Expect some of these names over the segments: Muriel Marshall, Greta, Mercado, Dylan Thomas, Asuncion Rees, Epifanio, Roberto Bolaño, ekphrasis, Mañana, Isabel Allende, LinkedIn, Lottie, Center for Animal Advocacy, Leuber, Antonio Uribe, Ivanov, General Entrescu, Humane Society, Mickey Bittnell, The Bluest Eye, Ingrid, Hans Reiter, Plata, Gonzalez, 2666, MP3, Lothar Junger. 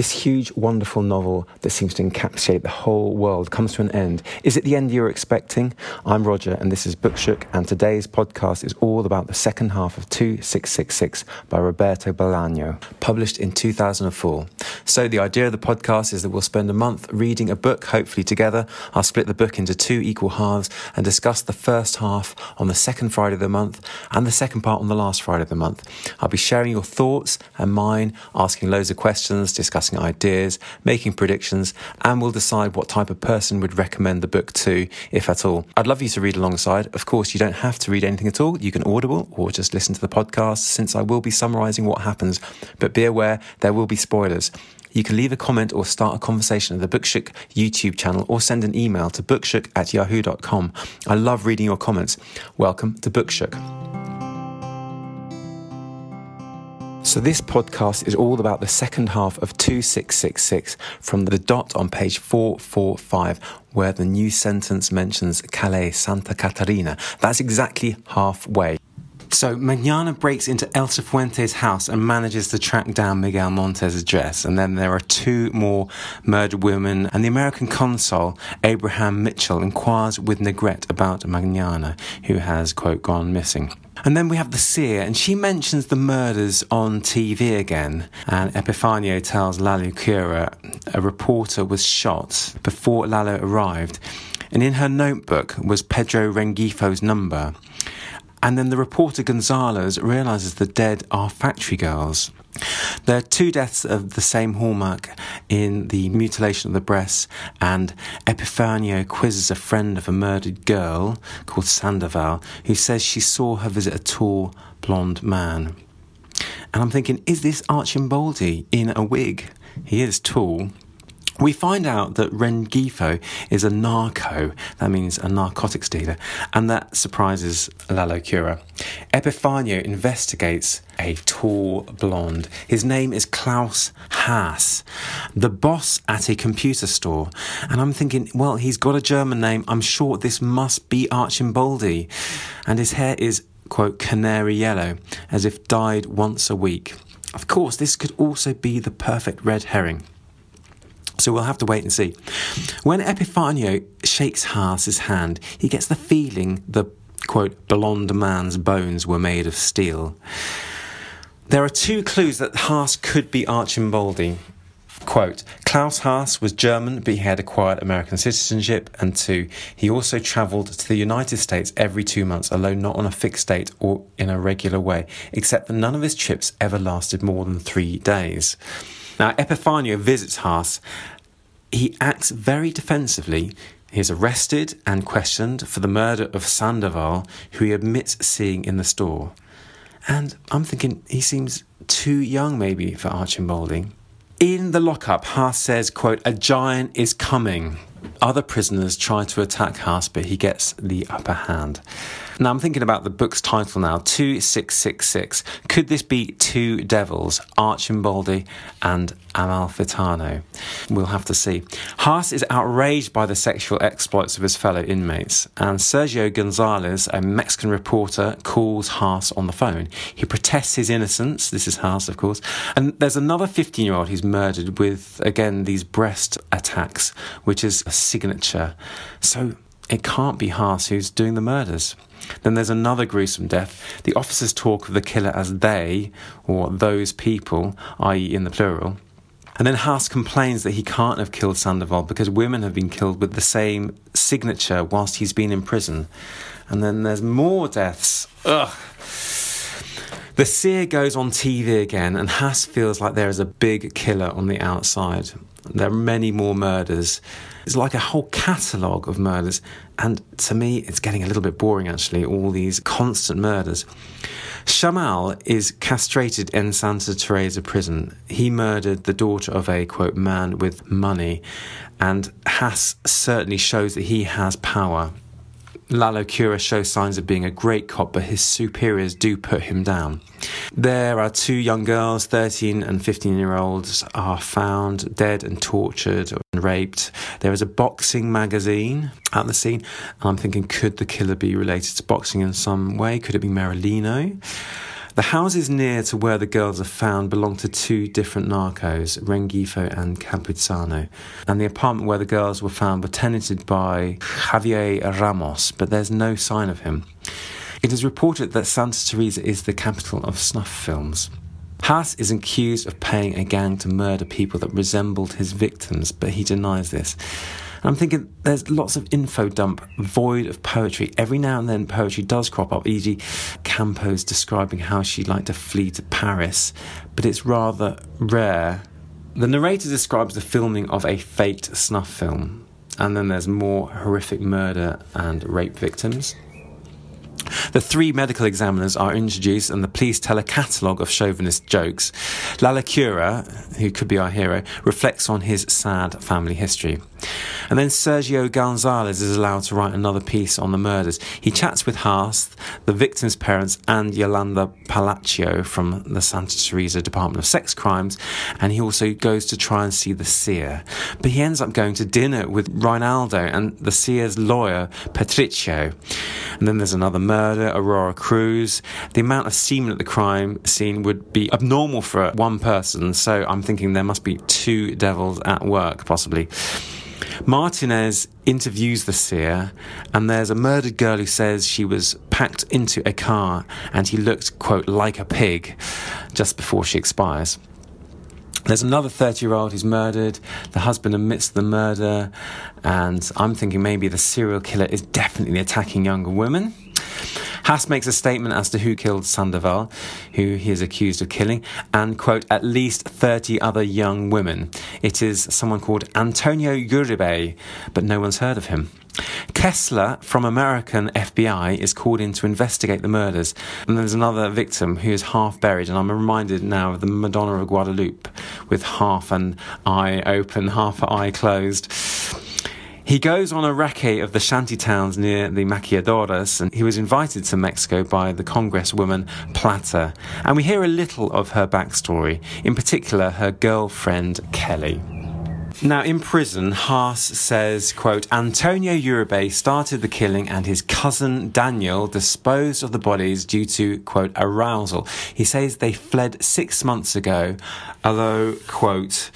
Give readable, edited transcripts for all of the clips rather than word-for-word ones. This huge, wonderful novel that seems to encapsulate the whole world comes to an end. Is it the end you're expecting? I'm Roger, and this is Bookshook, and today's podcast is all about the second half of 2666 by Roberto Bolaño, published in 2004. So the idea of the podcast is that we'll spend a month reading a book, hopefully together. I'll split the book into two equal halves and discuss the first half on the second Friday of the month and the second part on the last Friday of the month. I'll be sharing your thoughts and mine, asking loads of questions, discussing ideas, making predictions, and we'll decide what type of person would recommend the book to, if at all. I'd love you to read alongside. Of course, you don't have to read anything at all. You can audible or just listen to the podcast, since I will be summarising what happens, but be aware there will be spoilers. You can leave a comment or start a conversation at the Bookshook YouTube channel or send an email to bookshook@yahoo.com. I love reading your comments. Welcome to Bookshook. So this podcast is all about the second half of 2666 from the dot on page 445, where the new sentence mentions Calais Santa Catarina. That's exactly halfway. So Mañana breaks into Elsa Fuente's house and manages to track down Miguel Montes' address. And then there are two more murdered women. And the American consul, Abraham Mitchell, inquires with regret about Mañana, who has, quote, gone missing. And then we have the seer, and she mentions the murders on TV again. And Epifanio tells Lalo Cura a reporter was shot before Lalo arrived. And in her notebook was Pedro Rengifo's number. And then the reporter Gonzalez realises the dead are factory girls. There are two deaths of the same hallmark in the mutilation of the breasts, and Epifanio quizzes a friend of a murdered girl called Sandoval, who says she saw her visit a tall, blonde man. And I'm thinking, is this Archimboldi in a wig? He is tall. We find out that Rengifo is a narco, that means a narcotics dealer, and that surprises Lalo Cura. Epifanio investigates a tall blonde. His name is Klaus Haas, the boss at a computer store. And I'm thinking, well, he's got a German name, I'm sure this must be Archimboldi. And his hair is, quote, canary yellow, as if dyed once a week. Of course, this could also be the perfect red herring. So we'll have to wait and see. When Epifanio shakes Haas's hand, he gets the feeling the, quote, blonde man's bones were made of steel. There are two clues that Haas could be Archimboldi. Quote, Klaus Haas was German, but he had acquired American citizenship. And two, he also travelled to the United States every 2 months, although not on a fixed date or in a regular way, except that none of his trips ever lasted more than 3 days. Now, Epifanio visits Haas. He acts very defensively. He is arrested and questioned for the murder of Sandoval, who he admits seeing in the store. And I'm thinking he seems too young, maybe, for Archimboldi. In the lockup, Haas says, quote, a giant is coming. Other prisoners try to attack Haas, but he gets the upper hand. Now, I'm thinking about the book's title now, 2666. Could this be two devils, Archimboldi and Amalfitano? We'll have to see. Haas is outraged by the sexual exploits of his fellow inmates, and Sergio Gonzalez, a Mexican reporter, calls Haas on the phone. He protests his innocence. This is Haas, of course. And there's another 15-year-old who's murdered with, again, these breast attacks, which is a signature. So it can't be Haas who's doing the murders. Then there's another gruesome death. The officers talk of the killer as they, or those people, i.e. in the plural. And then Haas complains that he can't have killed Sandoval because women have been killed with the same signature whilst he's been in prison. And then there's more deaths. Ugh. The seer goes on TV again, and Haas feels like there is a big killer on the outside. There are many more murders. It's like a whole catalogue of murders. And to me, it's getting a little bit boring, actually, all these constant murders. Shamal is castrated in Santa Teresa prison. He murdered the daughter of a, quote, man with money. And Haas certainly shows that he has power. Lalo Cura shows signs of being a great cop, but his superiors do put him down. There are two young girls, 13 and 15-year-olds, are found dead and tortured and raped. There is a boxing magazine at the scene. I'm thinking, could the killer be related to boxing in some way? Could it be Marilino? The houses near to where the girls are found belong to two different narcos, Rengifo and Campuzano, and the apartment where the girls were found were tenanted by Javier Ramos, but there's no sign of him. It is reported that Santa Teresa is the capital of snuff films. Haas is accused of paying a gang to murder people that resembled his victims, but he denies this. And I'm thinking there's lots of info dump void of poetry. Every now and then poetry does crop up, e.g. Campos describing how she'd like to flee to Paris, but it's rather rare. The narrator describes the filming of a faked snuff film, and then there's more horrific murder and rape victims. The three medical examiners are introduced and the police tell a catalogue of chauvinist jokes. Lalo Cura, who could be our hero, reflects on his sad family history. And then Sergio Gonzalez is allowed to write another piece on the murders. He chats with Haas, the victim's parents, and Yolanda Palacio from the Santa Teresa Department of Sex Crimes, and he also goes to try and see the seer. But he ends up going to dinner with Reinaldo and the seer's lawyer, Patricio. And then there's another murder, Aurora Cruz. The amount of semen at the crime scene would be abnormal for one person, so I'm thinking there must be two devils at work, possibly. Martinez interviews the seer, and there's a murdered girl who says she was packed into a car and he looked, quote, like a pig just before she expires. There's another 30-year-old who's murdered. The husband admits the murder, and I'm thinking maybe the serial killer is definitely attacking younger women. Haas makes a statement as to who killed Sandoval, who he is accused of killing, and, quote, at least 30 other young women. It is someone called Antonio Uribe, but no one's heard of him. Kessler from American FBI is called in to investigate the murders, and there's another victim who is half buried, and I'm reminded now of the Madonna of Guadalupe, with half an eye open, half an eye closed. He goes on a racket of the shanty towns near the Maquiladoras, and he was invited to Mexico by the congresswoman Plata, and we hear a little of her backstory, in particular her girlfriend Kelly. Now, in prison, Haas says, quote, Antonio Uribe started the killing and his cousin Daniel disposed of the bodies due to, quote, arousal. He says they fled 6 months ago, although, quote,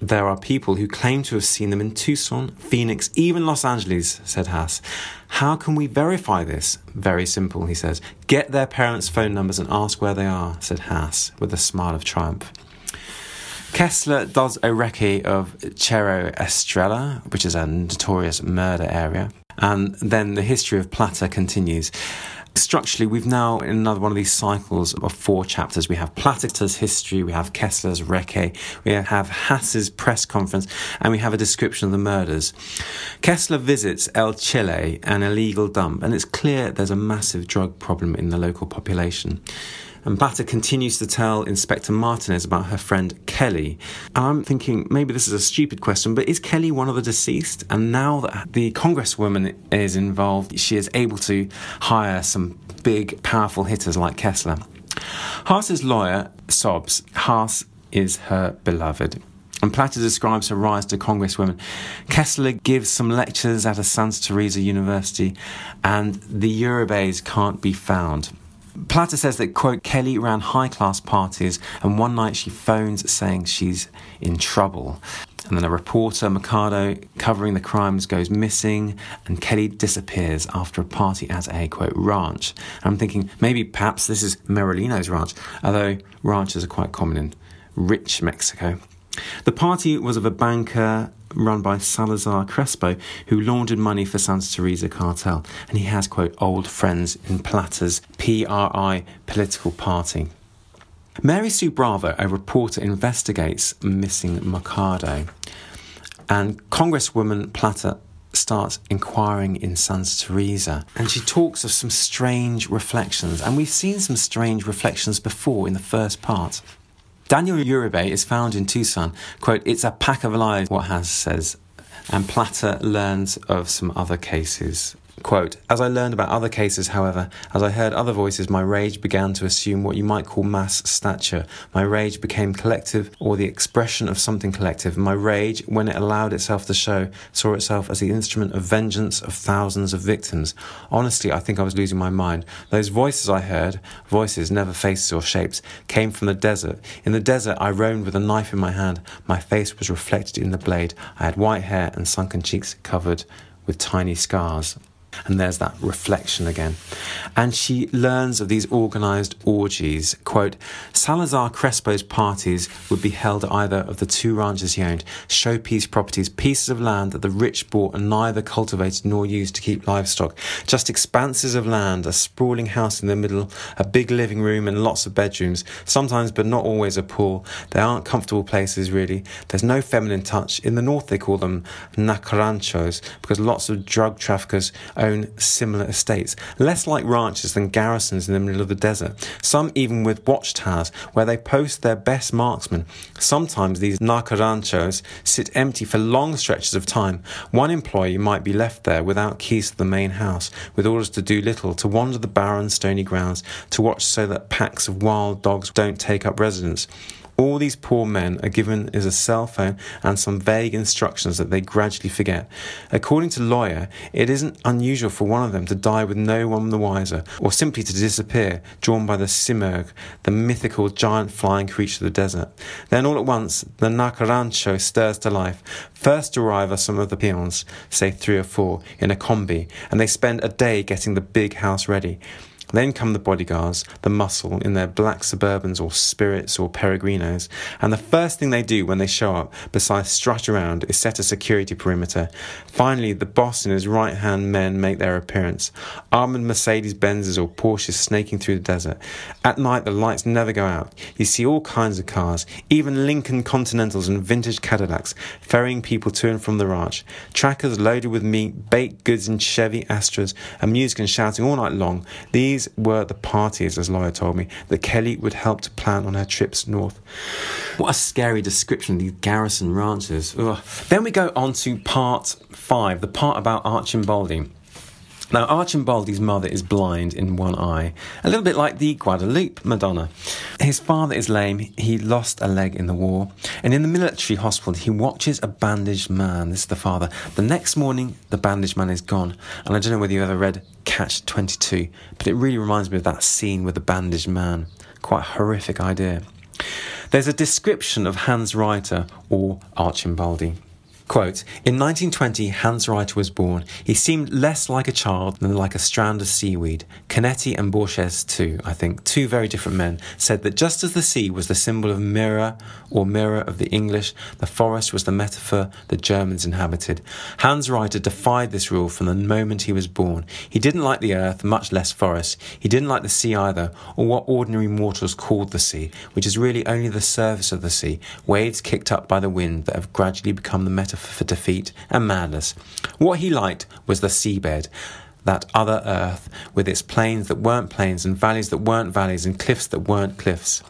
there are people who claim to have seen them in Tucson, Phoenix, even Los Angeles, said Haas. How can we verify this? Very simple, he says. Get their parents' phone numbers and ask where they are, said Haas, with a smile of triumph. Kessler does a recce of Cerro Estrella, which is a notorious murder area, and then the history of Plata continues. Structurally, we've now in another one of these cycles of four chapters. We have Plata's history, we have Kessler's recce, we have Haas's press conference, and we have a description of the murders. Kessler visits El Chile, an illegal dump, and it's clear there's a massive drug problem in the local population. And Plata continues to tell Inspector Martinez about her friend Kelly. And I'm thinking, maybe this is a stupid question, but is Kelly one of the deceased? And now that the congresswoman is involved, she is able to hire some big, powerful hitters like Kessler. Haas's lawyer sobs. Haas is her beloved. And Plata describes her rise to congresswoman. Kessler gives some lectures at a Santa Teresa university, and the Uribes can't be found. Plata says that, quote, Kelly ran high-class parties and one night she phones saying she's in trouble. And then a reporter, Mercado, covering the crimes goes missing and Kelly disappears after a party at a, quote, ranch. And I'm thinking maybe perhaps this is Merolino's ranch, although ranches are quite common in rich Mexico. The party was of a banker run by Salazar Crespo, who laundered money for Santa Teresa cartel, and he has, quote, old friends in Plata's PRI political party. Mary Sue Bravo, a reporter, investigates missing Mercado, and Congresswoman Plata starts inquiring in Santa Teresa, and she talks of some strange reflections, and we've seen some strange reflections before in the first part. Daniel Uribe is found in Tucson. Quote, it's a pack of lies, what Haas says. And Plata learns of some other cases. Quote, as I learned about other cases, however, as I heard other voices, my rage began to assume what you might call mass stature. My rage became collective, or the expression of something collective. My rage, when it allowed itself to show, saw itself as the instrument of vengeance of thousands of victims. Honestly, I think I was losing my mind. Those voices I heard, voices, never faces or shapes, came from the desert. In the desert, I roamed with a knife in my hand. My face was reflected in the blade. I had white hair and sunken cheeks covered with tiny scars. And there's that reflection again. And she learns of these organised orgies. Quote, Salazar Crespo's parties would be held at either of the two ranches he owned, showpiece properties, pieces of land that the rich bought and neither cultivated nor used to keep livestock. Just expanses of land, a sprawling house in the middle, a big living room and lots of bedrooms, sometimes but not always a pool. They aren't comfortable places, really. There's no feminine touch. In the north they call them nacaranchos, because lots of drug traffickers own similar estates, less like ranches than garrisons in the middle of the desert, some even with watchtowers where they post their best marksmen. Sometimes these nacaranchos sit empty for long stretches of time. One employee might be left there without keys to the main house, with orders to do little, to wander the barren, stony grounds, to watch so that packs of wild dogs don't take up residence. All these poor men are given is a cell phone and some vague instructions that they gradually forget. According to Lawyer, it isn't unusual for one of them to die with no one the wiser, or simply to disappear, drawn by the Simurgh, the mythical giant flying creature of the desert. Then all at once, the Nacarancho stirs to life. First arrive are some of the peons, say 3 or 4, in a combi, and they spend a day getting the big house ready. Then come the bodyguards, the muscle, in their black suburbans or spirits or peregrinos, and the first thing they do when they show up, besides strut around, is set a security perimeter. Finally, the boss and his right-hand men make their appearance, armoured Mercedes-Benzes or Porsches snaking through the desert. At night, the lights never go out. You see all kinds of cars, even Lincoln Continentals and vintage Cadillacs, ferrying people to and from the ranch, trackers loaded with meat, baked goods and Chevy Astras, and music and shouting all night long. These were the parties, as Laura told me, that Kelly would help to plan on her trips north. What a scary description, these garrison ranches. Ugh. Then we go on to part 5, the part about Archimboldi. Now, Archimboldi's mother is blind in one eye, a little bit like the Guadalupe Madonna. His father is lame, he lost a leg in the war, and in the military hospital he watches a bandaged man. This is the father. The next morning, the bandaged man is gone, and I don't know whether you ever read Catch 22, but it really reminds me of that scene with the bandaged man. Quite a horrific idea. There's a description of Hans Reiter, or Archimboldi. Quote, in 1920, Hans Reiter was born. He seemed less like a child than like a strand of seaweed. Canetti and Borges, too, I think, two very different men, said that just as the sea was the symbol of mirror or mirror of the English, the forest was the metaphor the Germans inhabited. Hans Reiter defied this rule from the moment he was born. He didn't like the earth, much less forest. He didn't like the sea either, or what ordinary mortals called the sea, which is really only the surface of the sea, waves kicked up by the wind that have gradually become the metaphor for defeat and madness. What he liked was the seabed, that other earth, with its plains that weren't plains and valleys that weren't valleys and cliffs that weren't cliffs.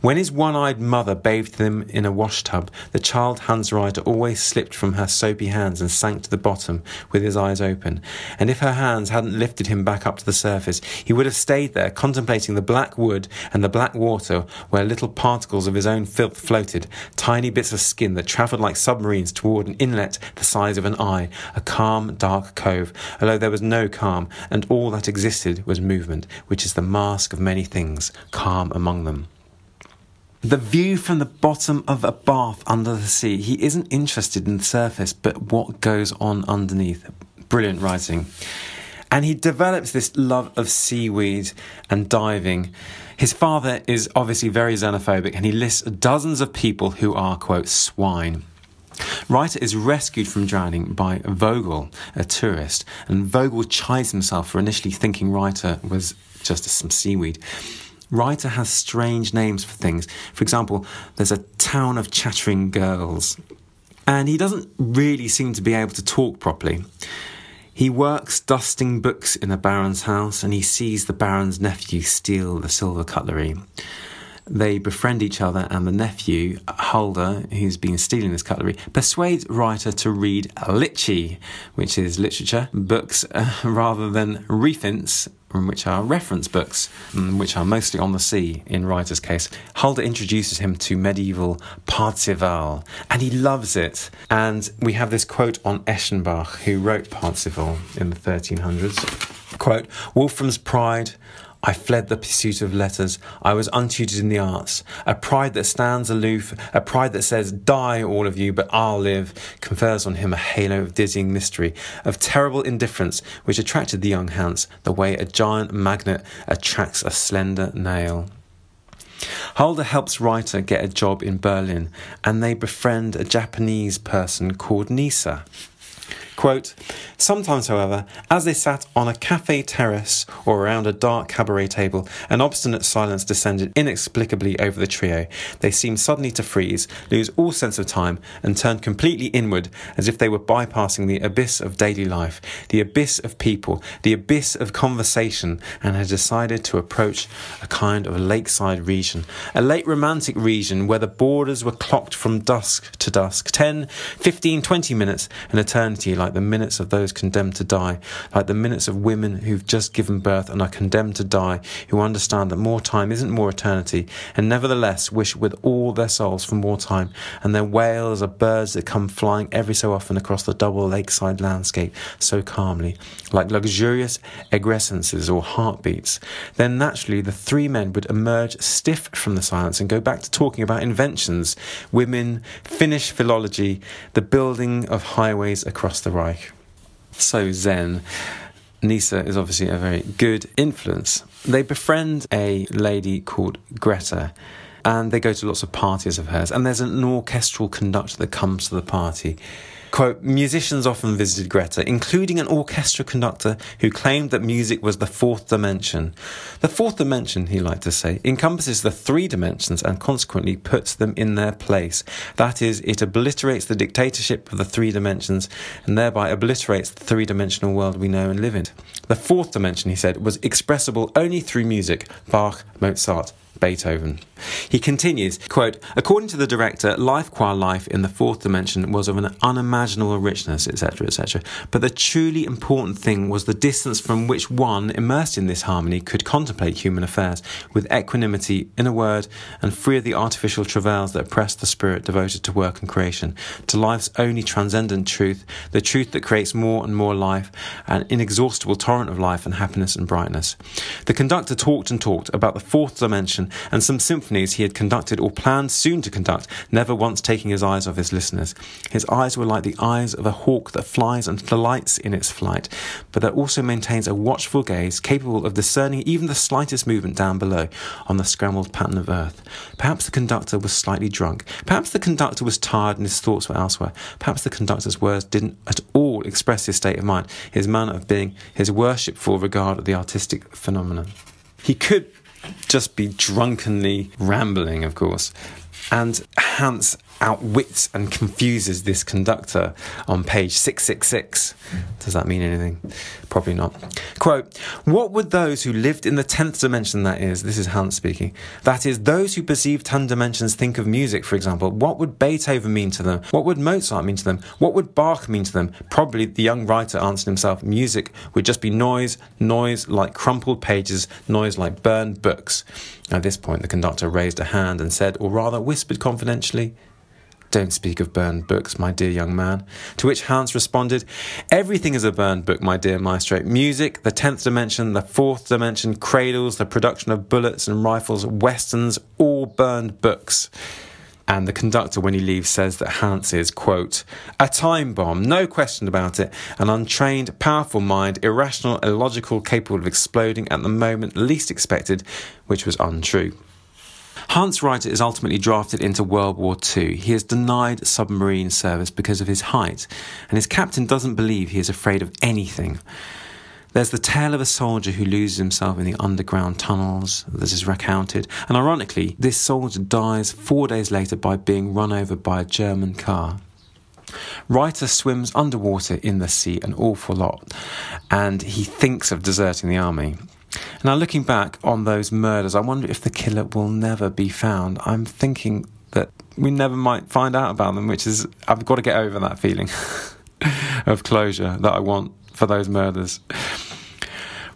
When his one-eyed mother bathed him in a washtub, the child Hans Reiter always slipped from her soapy hands and sank to the bottom with his eyes open. And if her hands hadn't lifted him back up to the surface, he would have stayed there contemplating the black wood and the black water where little particles of his own filth floated, tiny bits of skin that travelled like submarines toward an inlet the size of an eye, a calm, dark cove, although there was no calm, and all that existed was movement, which is the mask of many things, calm among them. The view from the bottom of a bath under the sea. He isn't interested in the surface, but what goes on underneath. Brilliant writing. And he develops this love of seaweed and diving. His father is obviously very xenophobic, and he lists dozens of people who are, quote, swine. Reiter is rescued from drowning by Vogel, a tourist, and Vogel chides himself for initially thinking Reiter was just some seaweed. Reiter has strange names for things. For example, there's a town of chattering girls. And he doesn't really seem to be able to talk properly. He works dusting books in a baron's house, and he sees the baron's nephew steal the silver cutlery. They befriend each other, and the nephew, Halder, who's been stealing this cutlery, persuades Reiter to read litchi, which is literature, books, rather than refins, which are reference books, which are mostly on the sea in Reiter's case. Halder introduces him to medieval Parzival, and he loves it. And we have this quote on Eschenbach, who wrote Parzival in the 1300s. Quote, "Wolfram's pride, I fled the pursuit of letters. I was untutored in the arts. A pride that stands aloof, a pride that says, 'Die, all of you, but I'll live,' confers on him a halo of dizzying mystery, of terrible indifference, which attracted the young Hans the way a giant magnet attracts a slender nail." Halder helps Reiter get a job in Berlin, and they befriend a Japanese person called Nisa. Quote, "Sometimes, however, as they sat on a cafe terrace or around a dark cabaret table, an obstinate silence descended inexplicably over the trio. They seemed suddenly to freeze, lose all sense of time, and turn completely inward as if they were bypassing the abyss of daily life, the abyss of people, the abyss of conversation, and had decided to approach a kind of lakeside region, a late romantic region where the borders were clocked from dusk to dusk, 10, 15, 20 minutes, an eternity like the minutes of those condemned to die, like the minutes of women who've just given birth and are condemned to die, who understand that more time isn't more eternity, and nevertheless wish with all their souls for more time, and their wails are birds that come flying every so often across the double lakeside landscape so calmly, like luxurious egrescences or heartbeats. Then naturally the three men would emerge stiff from the silence and go back to talking about inventions, women, Finnish philology, the building of highways across the Reich." So zen. Nisa is obviously a very good influence. They befriend a lady called Greta, and they go to lots of parties of hers, and there's an orchestral conductor that comes to the party. Quote, "Musicians often visited Greta, including an orchestra conductor who claimed that music was the fourth dimension. The fourth dimension, he liked to say, encompasses the three dimensions and consequently puts them in their place. That is, it obliterates the dictatorship of the three dimensions and thereby obliterates the three-dimensional world we know and live in. The fourth dimension, he said, was expressible only through music, Bach, Mozart, Beethoven." He continues, quote, "According to the director, life qua life in the fourth dimension was of an unimaginable richness, etc., etc. But the truly important thing was the distance from which one, immersed in this harmony, could contemplate human affairs with equanimity, in a word, and free of the artificial travails that oppress the spirit devoted to work and creation, to life's only transcendent truth, the truth that creates more and more life, an inexhaustible torrent of life and happiness and brightness. The conductor talked and talked about the fourth dimension and some symphonies he had conducted or planned soon to conduct, never once taking his eyes off his listeners. His eyes were like the eyes of a hawk that flies and delights in its flight, but that also maintains a watchful gaze capable of discerning even the slightest movement down below on the scrambled pattern of earth. Perhaps the conductor was slightly drunk. Perhaps the conductor was tired and his thoughts were elsewhere. Perhaps the conductor's words didn't at all express his state of mind, his manner of being, his worshipful regard of the artistic phenomenon." He could just be drunkenly rambling, of course. And Hans outwits and confuses this conductor on page 666. Does that mean anything? Probably not. Quote, "What would those who lived in the 10th dimension, that is," this is Hans speaking, "that is, those who perceive 10 dimensions think of music, for example. What would Beethoven mean to them? What would Mozart mean to them? What would Bach mean to them?" Probably the young writer answered himself, "Music would just be noise, noise like crumpled pages, noise like burned books." At this point, the conductor raised a hand and said, or rather whispered confidentially, "Don't speak of burned books, my dear young man." To which Hans responded, "Everything is a burned book, my dear maestro. Music, the 10th dimension, the 4th dimension, cradles, the production of bullets and rifles, westerns, all burned books." And the conductor, when he leaves, says that Hans is, quote, "a time bomb, no question about it, an untrained, powerful mind, irrational, illogical, capable of exploding at the moment least expected," which was untrue. Hans Reiter is ultimately drafted into World War II. He is denied submarine service because of his height, and his captain doesn't believe he is afraid of anything. There's the tale of a soldier who loses himself in the underground tunnels. This is recounted. And ironically, this soldier dies 4 days later by being run over by a German car. Reiter swims underwater in the sea an awful lot, and he thinks of deserting the army. Now, looking back on those murders, I wonder if the killer will never be found. I'm thinking that we never might find out about them, which is, I've got to get over that feeling of closure that I want for those murders.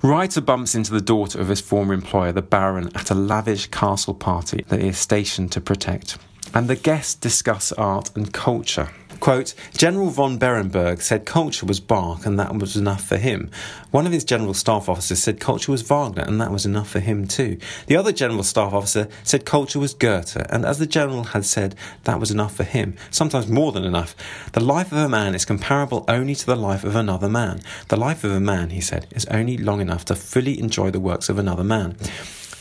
Reiter bumps into the daughter of his former employer, the Baron, at a lavish castle party that he is stationed to protect. And the guests discuss art and culture. Quote, General von Berenberg said culture was Bach and that was enough for him. One of his general staff officers said culture was Wagner and that was enough for him too. The other general staff officer said culture was Goethe, and as the general had said, that was enough for him, sometimes more than enough. The life of a man is comparable only to the life of another man. The life of a man, he said, is only long enough to fully enjoy the works of another man.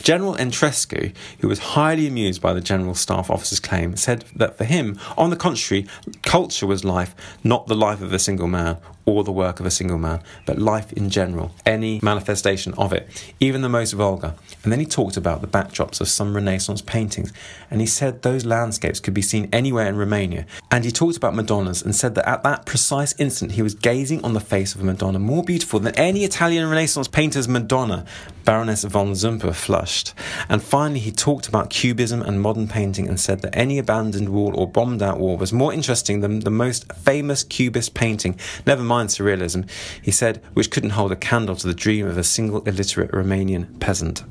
General Entrescu, who was highly amused by the general staff officer's claim, said that for him, on the contrary, culture was life, not the life of a single man or the work of a single man, but life in general, any manifestation of it, even the most vulgar. And then he talked about the backdrops of some Renaissance paintings, and he said those landscapes could be seen anywhere in Romania. And he talked about Madonnas and said that at that precise instant he was gazing on the face of a Madonna more beautiful than any Italian Renaissance painter's Madonna. Baroness von Zumpe flushed. And finally he talked about cubism and modern painting and said that any abandoned wall or bombed out wall was more interesting than the most famous cubist painting, never mind surrealism, he said, which couldn't hold a candle to the dream of a single illiterate Romanian peasant.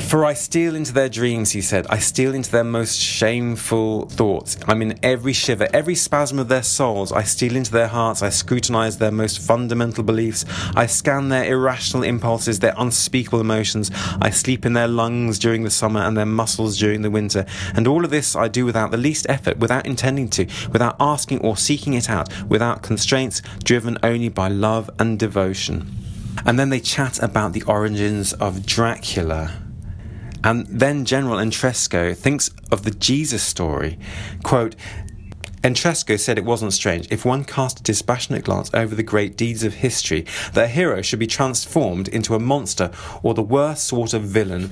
For I steal into their dreams, he said. I steal into their most shameful thoughts. I'm in every shiver, every spasm of their souls. I steal into their hearts. I scrutinise their most fundamental beliefs. I scan their irrational impulses, their unspeakable emotions. I sleep in their lungs during the summer and their muscles during the winter. And all of this I do without the least effort, without intending to, without asking or seeking it out, without constraints, driven only by love and devotion. And then they chat about the origins of Dracula. And then General Entrescu thinks of the Jesus story. Quote, Entrescu said it wasn't strange, if one cast a dispassionate glance over the great deeds of history, that a hero should be transformed into a monster or the worst sort of villain,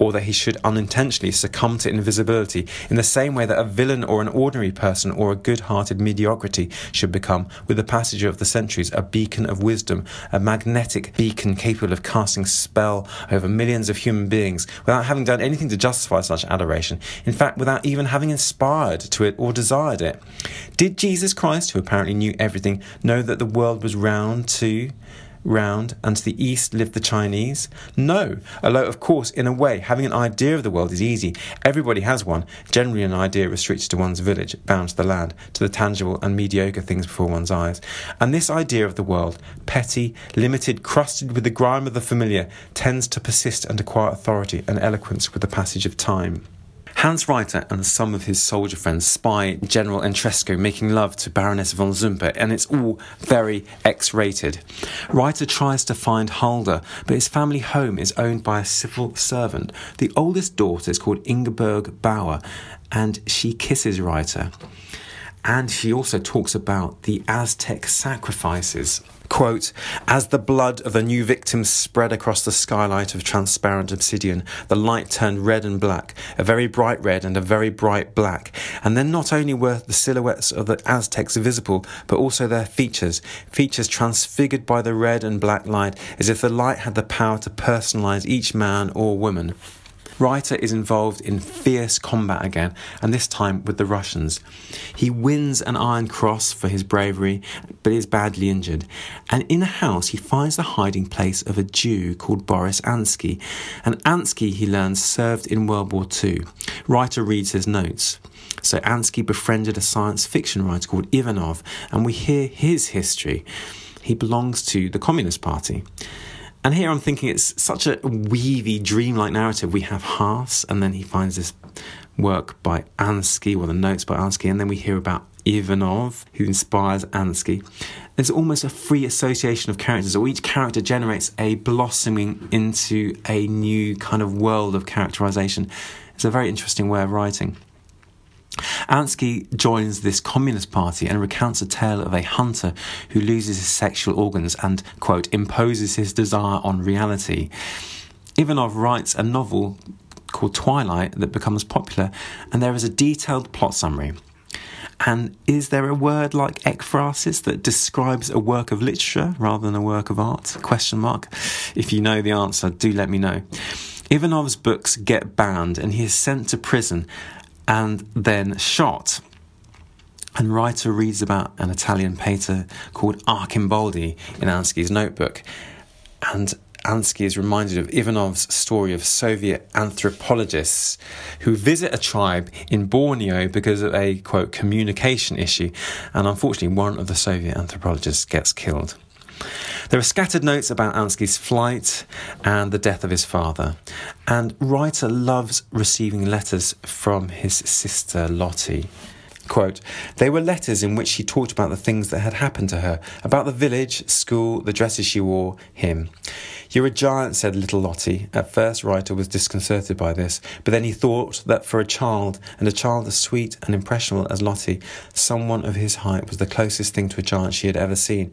or that he should unintentionally succumb to invisibility, in the same way that a villain or an ordinary person or a good-hearted mediocrity should become, with the passage of the centuries, a beacon of wisdom, a magnetic beacon capable of casting spell over millions of human beings, without having done anything to justify such adoration, in fact, without even having inspired to it or desired it. Did Jesus Christ, who apparently knew everything, know that the world was round too? Round, and to the east lived the Chinese? No, although of course, in a way, having an idea of the world is easy. Everybody has one, generally an idea restricted to one's village, bound to the land, to the tangible and mediocre things before one's eyes. And this idea of the world, petty, limited, crusted with the grime of the familiar, tends to persist and acquire authority and eloquence with the passage of time. Hans Reiter and some of his soldier friends spy General Entrescu making love to Baroness von Zumpe, and it's all very X-rated. Reiter tries to find Halder, but his family home is owned by a civil servant. The oldest daughter is called Ingeborg Bauer, and she kisses Reiter. And she also talks about the Aztec sacrifices. Quote, as the blood of the new victims spread across the skylight of transparent obsidian, the light turned red and black, a very bright red and a very bright black. And then not only were the silhouettes of the Aztecs visible, but also their features transfigured by the red and black light, as if the light had the power to personalise each man or woman. Reiter is involved in fierce combat again, and this time with the Russians. He wins an Iron Cross for his bravery, but is badly injured. And in a house, he finds the hiding place of a Jew called Boris Ansky. And Ansky, he learns, served in World War II. Reiter reads his notes. So Ansky befriended a science fiction writer called Ivanov, and we hear his history. He belongs to the Communist Party. And here I'm thinking it's such a weavy, dreamlike narrative. We have Haas, and then he finds this work by Ansky, or the notes by Ansky, and then we hear about Ivanov, who inspires Ansky. There's almost a free association of characters, or each character generates a blossoming into a new kind of world of characterisation. It's a very interesting way of writing. Ansky joins this Communist Party and recounts a tale of a hunter who loses his sexual organs and, quote, imposes his desire on reality. Ivanov writes a novel called Twilight that becomes popular, and there is a detailed plot summary. And is there a word like ekphrasis that describes a work of literature rather than a work of art? Question mark. If you know the answer, do let me know. Ivanov's books get banned and he is sent to prison and then shot. And Reiter reads about an Italian painter called Archimboldi in Ansky's notebook. And Ansky is reminded of Ivanov's story of Soviet anthropologists who visit a tribe in Borneo because of a, quote, communication issue. And unfortunately, one of the Soviet anthropologists gets killed. There are scattered notes about Ansky's flight and the death of his father. And Reiter loves receiving letters from his sister Lottie. Quote, they were letters in which she talked about the things that had happened to her, about the village, school, the dresses she wore, him. You're a giant, said little Lottie. At first, Reiter was disconcerted by this, but then he thought that for a child, and a child as sweet and impressionable as Lottie, someone of his height was the closest thing to a giant she had ever seen.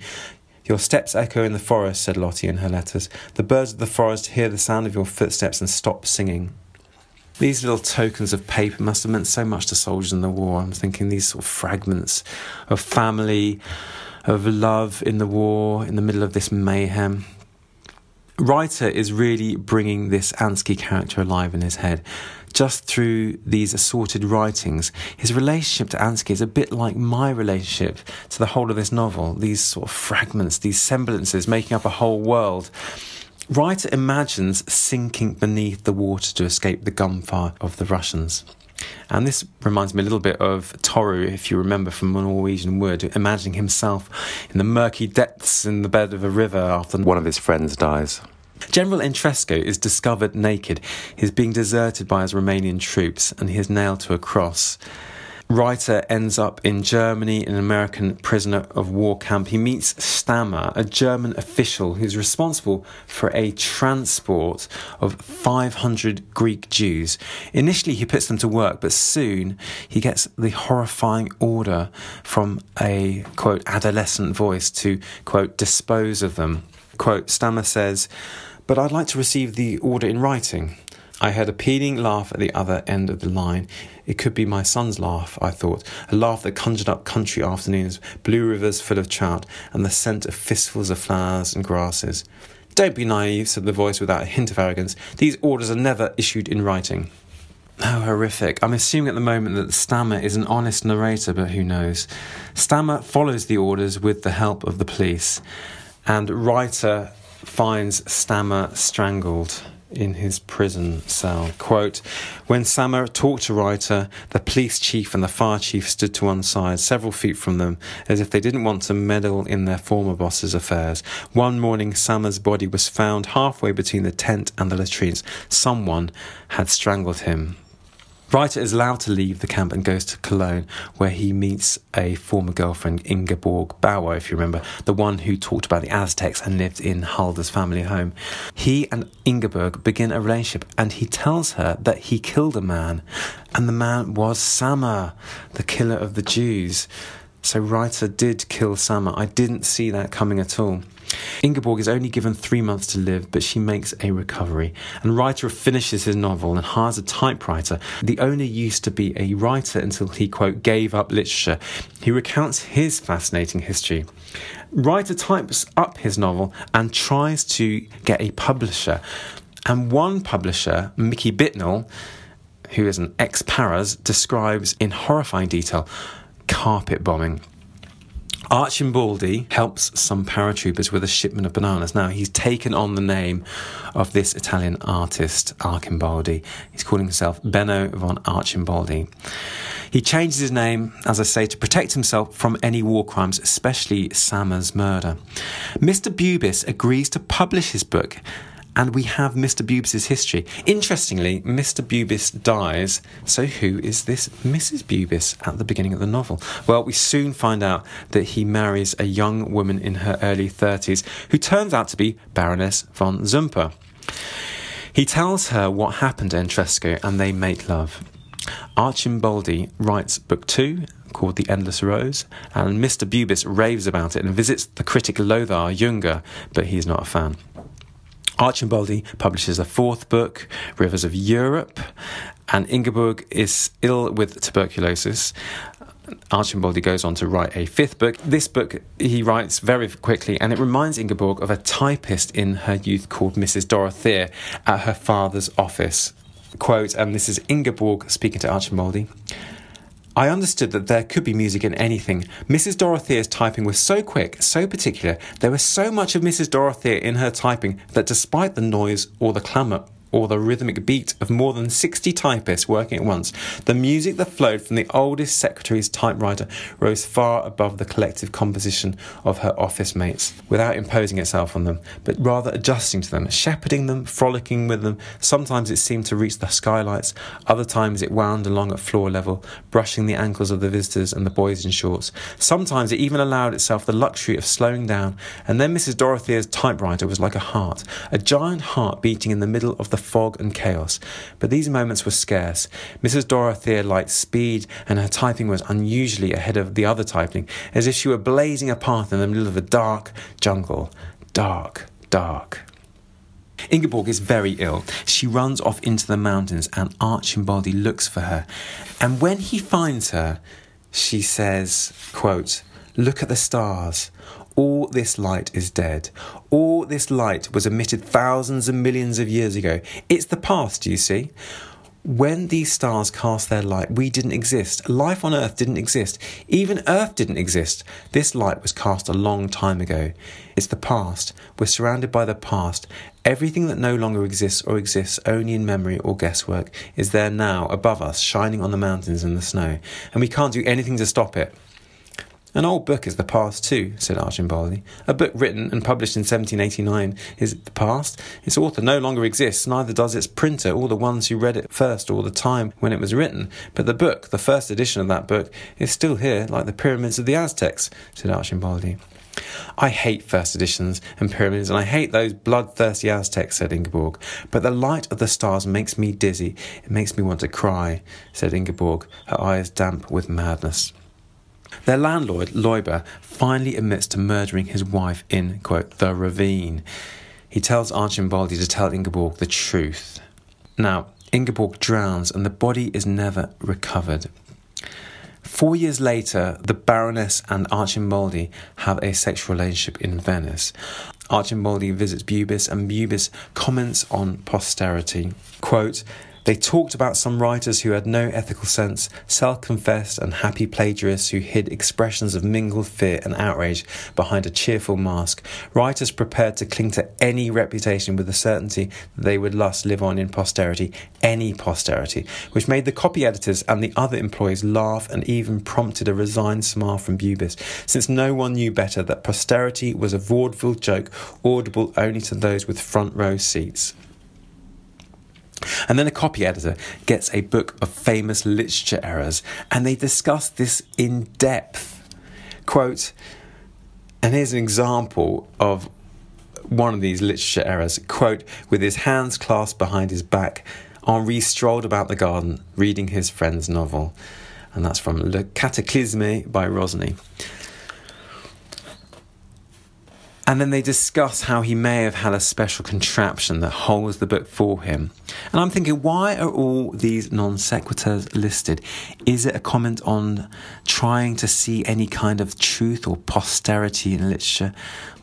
Your steps echo in the forest, said Lottie in her letters. The birds of the forest hear the sound of your footsteps and stop singing. These little tokens of paper must have meant so much to soldiers in the war. I'm thinking these sort of fragments of family, of love in the war, in the middle of this mayhem. Reiter is really bringing this Ansky character alive in his head. Just through these assorted writings, his relationship to Ansky is a bit like my relationship to the whole of this novel. These sort of fragments, these semblances, making up a whole world. Reiter imagines sinking beneath the water to escape the gunfire of the Russians. And this reminds me a little bit of Toru, if you remember from Norwegian Wood, imagining himself in the murky depths in the bed of a river after one of his friends dies. General Entrescu is discovered naked. He's being deserted by his Romanian troops and he is nailed to a cross. Reiter ends up in Germany in an American prisoner of war camp. He meets Stammer, a German official who's responsible for a transport of 500 Greek Jews. Initially, he puts them to work, but soon he gets the horrifying order from a, quote, adolescent voice to, quote, dispose of them. Quote, Stammer says, "But I'd like to receive the order in writing." I heard a pealing laugh at the other end of the line. It could be my son's laugh, I thought, a laugh that conjured up country afternoons, blue rivers full of trout, and the scent of fistfuls of flowers and grasses. Don't be naive, said the voice without a hint of arrogance. These orders are never issued in writing. How horrific. I'm assuming at the moment that Stammer is an honest narrator, but who knows. Stammer follows the orders with the help of the police, and Reiter finds Stammer strangled in his prison cell. Quote, when Stammer talked to Reiter, the police chief and the fire chief stood to one side, several feet from them, as if they didn't want to meddle in their former boss's affairs. One morning, Stammer's body was found halfway between the tent and the latrines. Someone had strangled him. Reiter is allowed to leave the camp and goes to Cologne, where he meets a former girlfriend, Ingeborg Bauer, if you remember, the one who talked about the Aztecs and lived in Halder's family home. He and Ingeborg begin a relationship, and he tells her that he killed a man, and the man was Stammer, the killer of the Jews. So Reiter did kill Stammer. I didn't see that coming at all. Ingeborg is only given 3 months to live, but she makes a recovery. And Reiter finishes his novel and hires a typewriter. The owner used to be a writer until he, quote, gave up literature. He recounts his fascinating history. Reiter types up his novel and tries to get a publisher. And one publisher, Mickey Bittnell, who is an ex-Paras, describes in horrifying detail carpet bombing. Archimboldi helps some paratroopers with a shipment of bananas. Now, he's taken on the name of this Italian artist, Archimboldi. He's calling himself Benno von Archimboldi. He changes his name, as I say, to protect himself from any war crimes, especially Stammer's murder. Mr. Bubis agrees to publish his book, and we have Mr. Bubis' history. Interestingly, Mr. Bubis dies, so who is this Mrs. Bubis at the beginning of the novel? Well, we soon find out that he marries a young woman in her early 30s who turns out to be Baroness von Zumpe. He tells her what happened to Entrescu and they make love. Archimboldi writes book 2, called The Endless Rose, and Mr. Bubis raves about it and visits the critic Lothar Junger, but he's not a fan. Archimboldi publishes a 4th book, Rivers of Europe, and Ingeborg is ill with tuberculosis. Archimboldi goes on to write a fifth book. This book he writes very quickly, and it reminds Ingeborg of a typist in her youth called Mrs. Dorothea at her father's office. Quote, and this is Ingeborg speaking to Archimboldi. I understood that there could be music in anything. Mrs. Dorothea's typing was so quick, so particular. There was so much of Mrs. Dorothea in her typing that despite the noise or the clamour or the rhythmic beat of more than 60 typists working at once, the music that flowed from the oldest secretary's typewriter rose far above the collective composition of her office mates, without imposing itself on them, but rather adjusting to them, shepherding them, frolicking with them. Sometimes it seemed to reach the skylights, other times it wound along at floor level, brushing the ankles of the visitors and the boys in shorts. Sometimes it even allowed itself the luxury of slowing down, and then Mrs. Dorothea's typewriter was like a heart, a giant heart beating in the middle of the fog and chaos. But these moments were scarce. Mrs. Dorothea liked speed, and her typing was unusually ahead of the other typing, as if she were blazing a path in the middle of a dark jungle. Dark, dark. Ingeborg is very ill. She runs off into the mountains, and Archimboldi looks for her. And when he finds her, she says, quote, look at the stars. All this light is dead. All this light was emitted thousands and millions of years ago. It's the past, you see. When these stars cast their light, we didn't exist. Life on Earth didn't exist. Even Earth didn't exist. This light was cast a long time ago. It's the past. We're surrounded by the past. Everything that no longer exists or exists only in memory or guesswork is there now above us, shining on the mountains and the snow. And we can't do anything to stop it. An old book is the past too, said Archimboldi. A book written and published in 1789 is the past. Its author no longer exists, neither does its printer or the ones who read it first or the time when it was written. But the book, the first edition of that book, is still here like the pyramids of the Aztecs, said Archimboldi. I hate first editions and pyramids, and I hate those bloodthirsty Aztecs, said Ingeborg. But the light of the stars makes me dizzy. It makes me want to cry, said Ingeborg, her eyes damp with madness. Their landlord, Leuber, finally admits to murdering his wife in, quote, the ravine. He tells Archimboldi to tell Ingeborg the truth. Now, Ingeborg drowns and the body is never recovered. 4 years later, the Baroness and Archimboldi have a sexual relationship in Venice. Archimboldi visits Bubis and Bubis comments on posterity, quote, they talked about some writers who had no ethical sense, self-confessed and happy plagiarists who hid expressions of mingled fear and outrage behind a cheerful mask, writers prepared to cling to any reputation with the certainty that they would thus live on in posterity, any posterity, which made the copy editors and the other employees laugh and even prompted a resigned smile from Bubis, since no one knew better that posterity was a vaudeville joke audible only to those with front row seats. And then a copy editor gets a book of famous literature errors, and they discuss this in depth. Quote, and here's an example of one of these literature errors. Quote, with his hands clasped behind his back, Henri strolled about the garden, reading his friend's novel. And that's from Le Cataclysme by Rosny. And then they discuss how he may have had a special contraption that holds the book for him. And I'm thinking, why are all these non sequiturs listed? Is it a comment on trying to see any kind of truth or posterity in literature?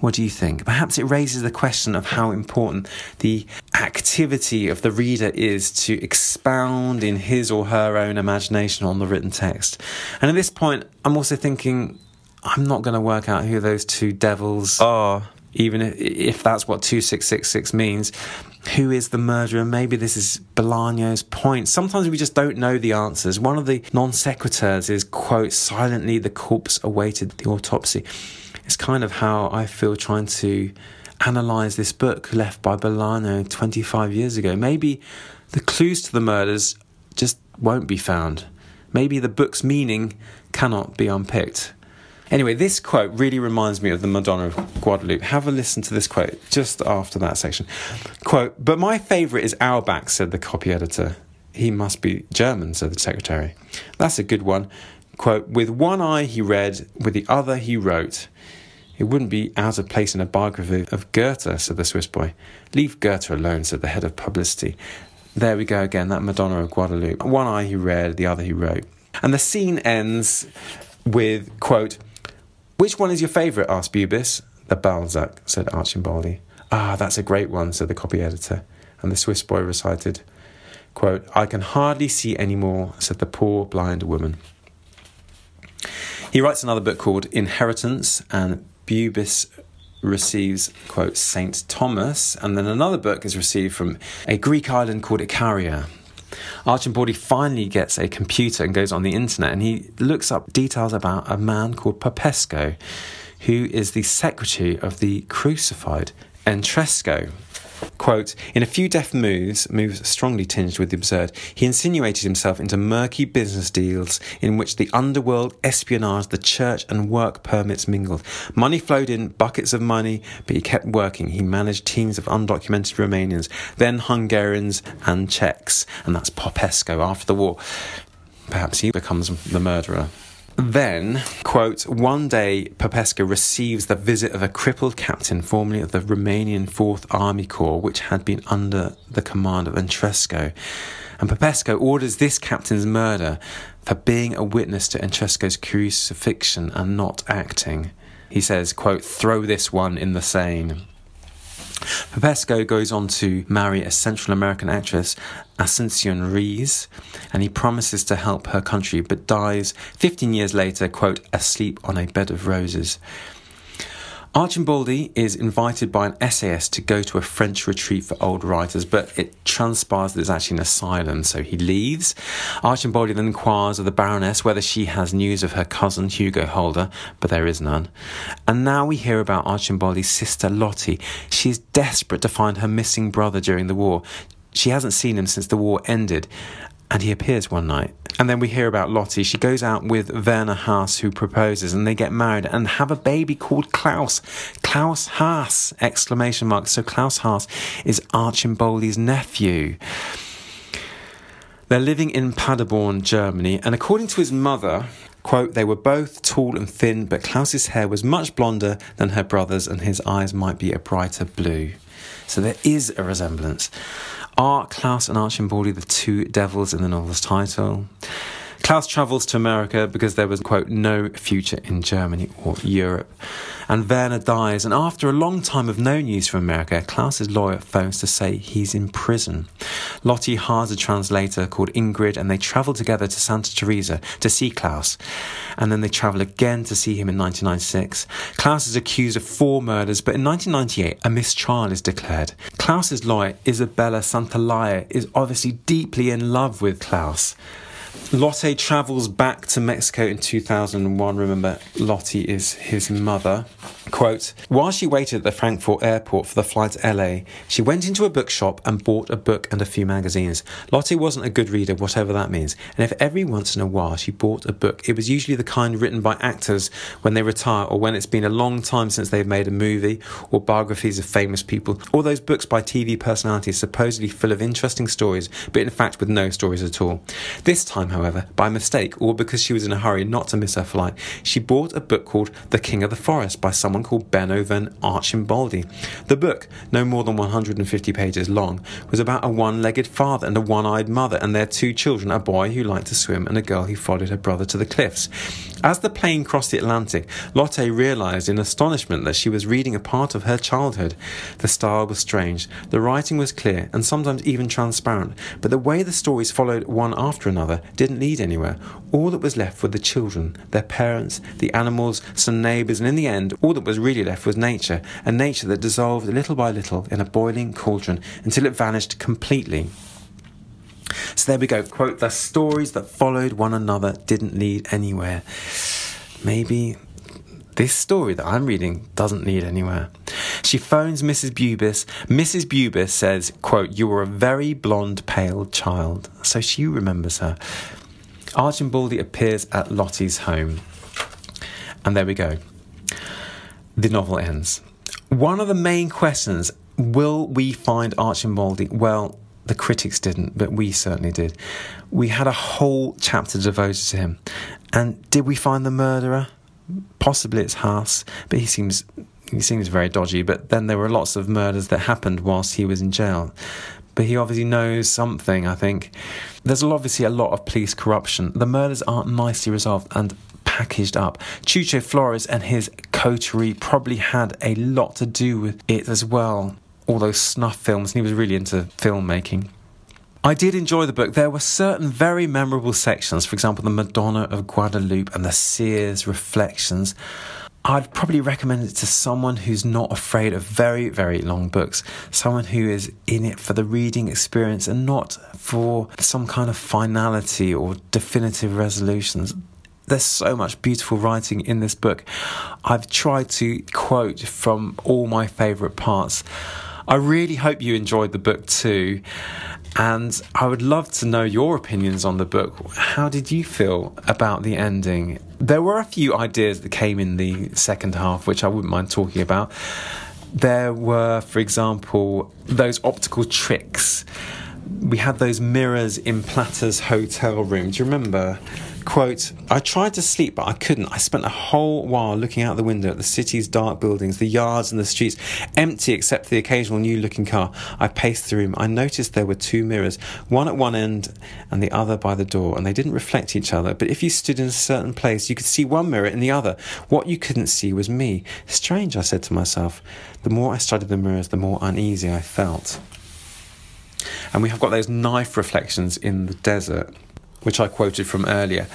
What do you think? Perhaps it raises the question of how important the activity of the reader is to expound in his or her own imagination on the written text. And at this point, I'm also thinking, I'm not going to work out who those two devils are, even if that's what 2666 means. Who is the murderer? Maybe this is Bolaño's point. Sometimes we just don't know the answers. One of the non-sequiturs is, quote, silently the corpse awaited the autopsy. It's kind of how I feel trying to analyse this book left by Bolaño 25 years ago. Maybe the clues to the murders just won't be found. Maybe the book's meaning cannot be unpicked. Anyway, this quote really reminds me of the Madonna of Guadalupe. Have a listen to this quote just after that section. Quote, but my favourite is Auerbach, said the copy editor. He must be German, said the secretary. That's a good one. Quote, with one eye he read, with the other he wrote. It wouldn't be out of place in a biography of Goethe, said the Swiss boy. Leave Goethe alone, said the head of publicity. There we go again, that Madonna of Guadalupe. One eye he read, the other he wrote. And the scene ends with, quote, "Which one is your favourite?" asked Bubis. "The Balzac," said Archimboldi. "Ah, that's a great one," said the copy editor. And the Swiss boy recited, quote, "I can hardly see any more," said the poor blind woman. He writes another book called Inheritance, and Bubis receives, quote, St. Thomas, and then another book is received from a Greek island called Icaria. Archimboldi finally gets a computer and goes on the internet, and he looks up details about a man called Popesco, who is the secretary of the crucified Entrescu. Quote, "In a few deft moves strongly tinged with the absurd, he insinuated himself into murky business deals in which the underworld, espionage, the church and work permits mingled. Money flowed in, buckets of money, but he kept working. He managed teams of undocumented Romanians, then Hungarians and Czechs." And that's Popesco after the war. Perhaps he becomes the murderer. Then, quote, "One day Popesco receives the visit of a crippled captain formerly of the Romanian 4th Army Corps, which had been under the command of Entrescu. And Popesco orders this captain's murder for being a witness to Entrescu's crucifixion and not acting. He says, quote, 'Throw this one in the Seine.'" Popesco goes on to marry a Central American actress, Asuncion Rees, and he promises to help her country, but dies 15 years later, quote, "asleep on a bed of roses." Archimboldi is invited by an essayist to go to a French retreat for old writers, but it transpires that it's actually an asylum, so he leaves. Archimboldi then inquires of the Baroness whether she has news of her cousin Hugo Halder, but there is none. And now we hear about Archimboldi's sister Lottie. She is desperate to find her missing brother during the war. She hasn't seen him since the war ended, and he appears one night. And then we hear about Lottie. She goes out with Werner Haas, who proposes, and they get married and have a baby called Klaus. Klaus Haas! Exclamation mark. So Klaus Haas is Archimboldi's nephew. They're living in Paderborn, Germany, and according to his mother, quote, "They were both tall and thin, but Klaus's hair was much blonder than her brother's, and his eyes might be a brighter blue." So there is a resemblance. Are Klaus and Archimboldi the two devils in the novel's title? Klaus travels to America because there was, quote, "no future in Germany or Europe." And Werner dies, and after a long time of no news from America, Klaus's lawyer phones to say he's in prison. Lottie hires a translator called Ingrid, and they travel together to Santa Teresa to see Klaus. And then they travel again to see him in 1996. Klaus is accused of 4 murders, but in 1998, a mistrial is declared. Klaus's lawyer, Isabella Santalaya, is obviously deeply in love with Klaus. Lottie travels back to Mexico in 2001. Remember, Lottie is his mother. Quote, "While she waited at the Frankfurt airport for the flight to LA, she went into a bookshop and bought a book and a few magazines. Lottie wasn't a good reader, whatever that means. And if every once in a while she bought a book, it was usually the kind written by actors when they retire or when it's been a long time since they've made a movie, or biographies of famous people, or those books by TV personalities supposedly full of interesting stories, but in fact with no stories at all. This time, however, by mistake, or because she was in a hurry not to miss her flight, she bought a book called The King of the Forest by someone called Benno von Archimboldi. The book, no more than 150 pages long, was about a one-legged father and a one-eyed mother and their 2 children, a boy who liked to swim and a girl who followed her brother to the cliffs. As the plane crossed the Atlantic, Lottie realised in astonishment that she was reading a part of her childhood. The style was strange, the writing was clear and sometimes even transparent, but the way the stories followed one after another didn't lead anywhere. All that was left were the children, their parents, the animals, some neighbours, and in the end, all that was really left was nature, a nature that dissolved little by little in a boiling cauldron until it vanished completely." So there we go, quote, "The stories that followed one another didn't lead anywhere." Maybe this story that I'm reading doesn't lead anywhere. She phones Mrs. Bubis. Mrs. Bubis says, quote, "You were a very blonde, pale child." So she remembers her. Archimboldi appears at Lottie's home. And there we go. The novel ends. One of the main questions, will we find Archimboldi? Well, the critics didn't, but we certainly did. We had a whole chapter devoted to him. And did we find the murderer? Possibly it's Haas, but he seems very dodgy. But then there were lots of murders that happened whilst he was in jail. but he obviously knows something, I think. There's obviously a lot of police corruption. The murders aren't nicely resolved and packaged up. Chucho Flores and his coterie probably had a lot to do with it as well. All those snuff films, and he was really into filmmaking. I did enjoy the book. There were certain very memorable sections, for example, the Madonna of Guadalupe and the Sears Reflections. I'd probably recommend it to someone who's not afraid of very, very long books, someone who is in it for the reading experience and not for some kind of finality or definitive resolutions. There's so much beautiful writing in this book. I've tried to quote from all my favourite parts. I really hope you enjoyed the book too, and I would love to know your opinions on the book. How did you feel about the ending? There were a few ideas that came in the second half, which I wouldn't mind talking about. There were, for example, those optical tricks. We had those mirrors in Plata's hotel room. Do you remember? Quote, I tried to sleep, but I couldn't. I spent a whole while looking out the window at the city's dark buildings, the yards and the streets, empty except for the occasional new-looking car. I paced the room. I noticed there were two mirrors, one at one end and the other by the door, and they didn't reflect each other. But if you stood in a certain place, you could see one mirror in the other. What you couldn't see was me. Strange, I said to myself. The more I studied the mirrors, the more uneasy I felt. And we have got those knife reflections in the desert, which I quoted from earlier.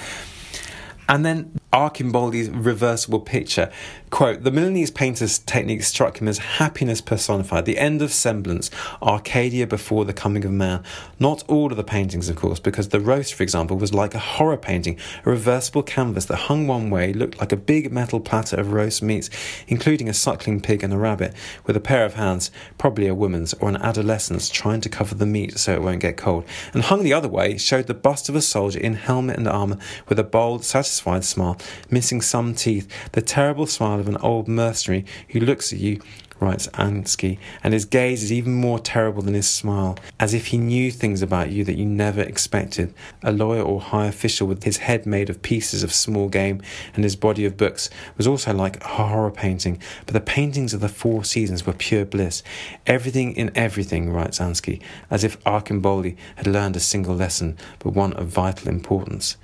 And then Archimboldi's reversible picture. Quote, the Milanese painter's technique struck him as happiness personified, the end of semblance, Arcadia before the coming of man. Not all of the paintings, of course, because the roast, for example, was like a horror painting, a reversible canvas that hung one way, looked like a big metal platter of roast meats, including a suckling pig and a rabbit, with a pair of hands, probably a woman's, or an adolescent's, trying to cover the meat so it won't get cold. And hung the other way, showed the bust of a soldier in helmet and armour, with a bold, satisfied smile, missing some teeth, the terrible smile of an old mercenary who looks at you, writes Ansky, and his gaze is even more terrible than his smile, as if he knew things about you that you never expected. A lawyer or high official with his head made of pieces of small game and his body of books was also like a horror painting, but the paintings of the four seasons were pure bliss. Everything in everything, writes Ansky, as if Archimboldi had learned a single lesson, but one of vital importance.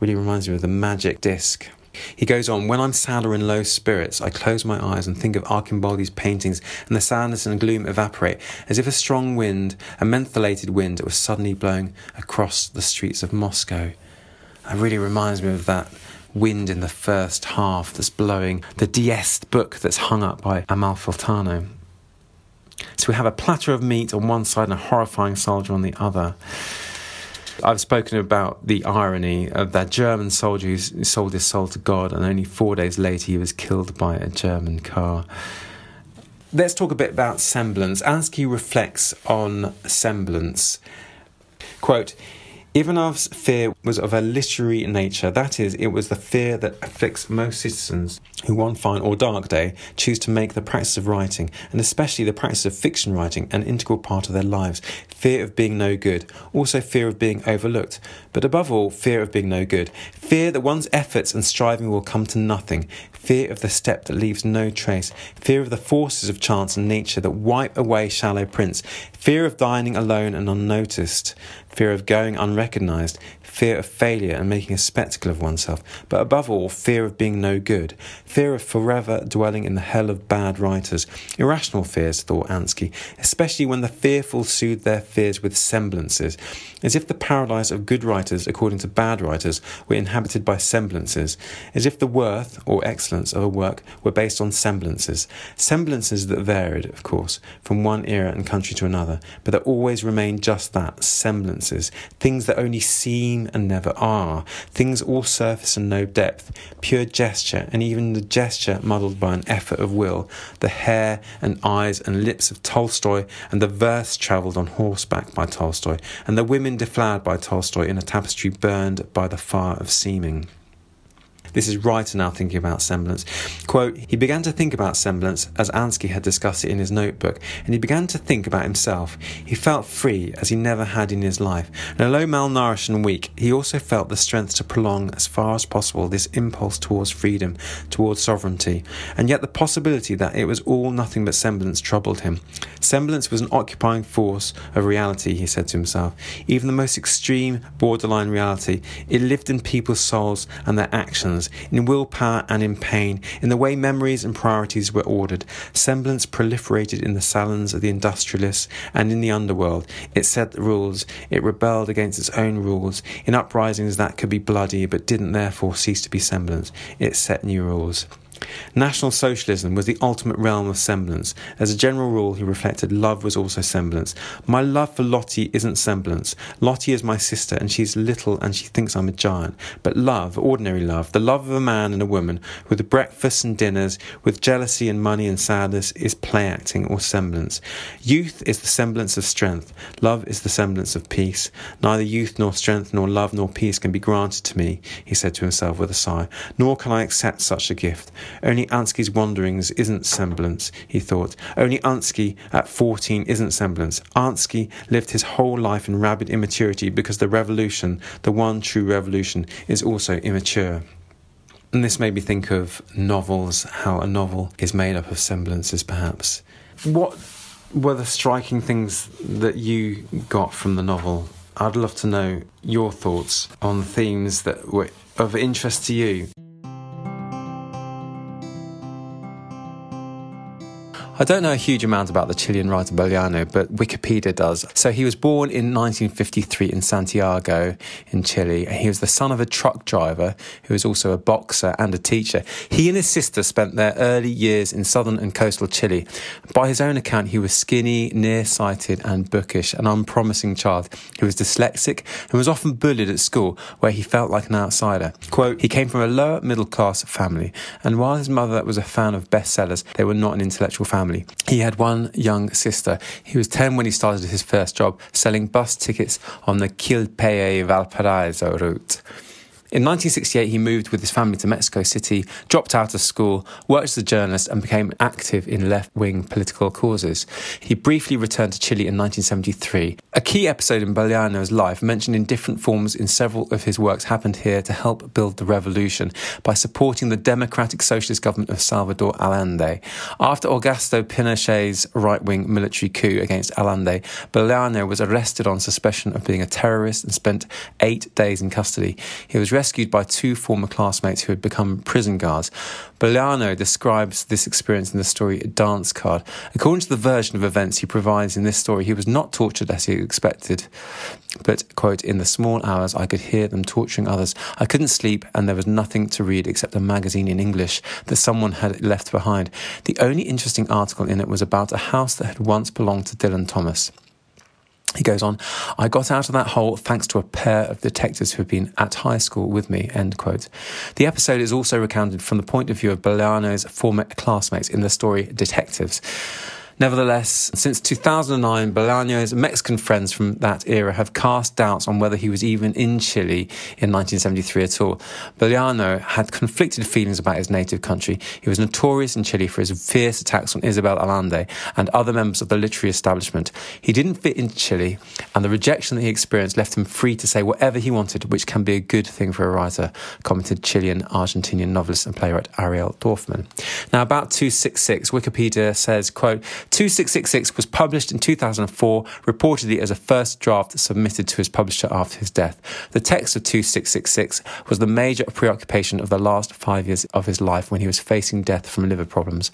Really reminds me of the magic disc. He goes on, when I'm sad or in low spirits, I close my eyes and think of Archimboldi's paintings, and the sadness and gloom evaporate, as if a strong wind, a mentholated wind that was suddenly blowing across the streets of Moscow. It really reminds me of that wind in the first half that's blowing the Diest book that's hung up by Amalfitano. So we have a platter of meat on one side and a horrifying soldier on the other. I've spoken about the irony of that German soldier who sold his soul to God, and only 4 days later he was killed by a German car. Let's talk a bit about semblance. Ansky reflects on semblance. Quote, Ivanov's fear was of a literary nature, that is, it was the fear that afflicts most citizens who on fine or dark day choose to make the practice of writing, and especially the practice of fiction writing, an integral part of their lives, fear of being no good, also fear of being overlooked, but above all, fear of being no good, fear that one's efforts and striving will come to nothing, fear of the step that leaves no trace, fear of the forces of chance and nature that wipe away shallow prints, fear of dining alone and unnoticed, fear of going unrecognised, fear of failure and making a spectacle of oneself, but above all, fear of being no good, fear of forever dwelling in the hell of bad writers. Irrational fears, thought Ansky, especially when the fearful soothed their fears with semblances, as if the paradise of good writers, according to bad writers, were inhabited by semblances, as if the worth or excellence of a work were based on semblances, semblances that varied, of course, from one era and country to another, but that always remained just that, semblances, things that only seem and never are, things all surface and no depth, pure gesture, and even the gesture muddled by an effort of will, the hair and eyes and lips of Tolstoy, and the verse travelled on horseback by Tolstoy, and the women deflowered by Tolstoy in a tapestry burned by the fire of seeming. This is Reiter now thinking about semblance. Quote, he began to think about semblance as Ansky had discussed it in his notebook, and he began to think about himself. He felt free as he never had in his life, and although malnourished and weak, he also felt the strength to prolong as far as possible this impulse towards freedom, towards sovereignty, and yet the possibility that it was all nothing but semblance troubled him. Semblance was an occupying force of reality, he said to himself, even the most extreme borderline reality. It lived in people's souls and their actions, in willpower and in pain, in the way memories and priorities were ordered. Semblance proliferated in the salons of the industrialists and in the underworld. It set the rules, it rebelled against its own rules, in uprisings that could be bloody but didn't therefore cease to be semblance. It set new rules. National Socialism was the ultimate realm of semblance. As a general rule, he reflected, love was also semblance. My love for Lottie isn't semblance. Lottie is my sister, and she's little, and she thinks I'm a giant. But love, ordinary love, the love of a man and a woman, with breakfasts and dinners, with jealousy and money and sadness, is play-acting or semblance. Youth is the semblance of strength. Love is the semblance of peace. Neither youth nor strength nor love nor peace can be granted to me, he said to himself with a sigh, nor can I accept such a gift. Only Ansky's wanderings isn't semblance, he thought. Only Ansky at 14 isn't semblance. Ansky lived his whole life in rabid immaturity because the revolution, the one true revolution, is also immature. And this made me think of novels, how a novel is made up of semblances, perhaps. What were the striking things that you got from the novel? I'd love to know your thoughts on themes that were of interest to you. I don't know a huge amount about the Chilean writer Bolaño, but Wikipedia does. So he was born in 1953 in Santiago in Chile. He was the son of a truck driver who was also a boxer and a teacher. He and his sister spent their early years in southern and coastal Chile. By his own account, he was skinny, nearsighted and bookish, an unpromising child. He was dyslexic and was often bullied at school, where he felt like an outsider. Quote, he came from a lower middle-class family, and while his mother was a fan of bestsellers, they were not an intellectual family. He had one young sister. He was 10 when he started his first job, selling bus tickets on the Quilpé-Valparaiso route. In 1968, he moved with his family to Mexico City, dropped out of school, worked as a journalist and became active in left-wing political causes. He briefly returned to Chile in 1973. A key episode in Bolaño's life, mentioned in different forms in several of his works, happened here to help build the revolution by supporting the democratic socialist government of Salvador Allende. After Augusto Pinochet's right-wing military coup against Allende, Bolaño was arrested on suspicion of being a terrorist and spent 8 days in custody. He was rescued by two former classmates who had become prison guards. Bolaño describes this experience in the story Dance Card. According to the version of events he provides in this story, he was not tortured as he expected, but, quote, in the small hours I could hear them torturing others. I couldn't sleep and there was nothing to read except a magazine in English that someone had left behind. The only interesting article in it was about a house that had once belonged to Dylan Thomas. He goes on, I got out of that hole thanks to a pair of detectives who had been at high school with me, end quote. The episode is also recounted from the point of view of Bolaño's former classmates in the story Detectives. Nevertheless, since 2009, Bolaño's Mexican friends from that era have cast doubts on whether he was even in Chile in 1973 at all. Bolaño had conflicted feelings about his native country. He was notorious in Chile for his fierce attacks on Isabel Allende and other members of the literary establishment. He didn't fit in Chile, and the rejection that he experienced left him free to say whatever he wanted, which can be a good thing for a writer, commented Chilean Argentinian novelist and playwright Ariel Dorfman. Now, about 266, Wikipedia says, quote, 2666 was published in 2004, reportedly as a first draft submitted to his publisher after his death. The text of 2666 was the major preoccupation of the last 5 years of his life when he was facing death from liver problems.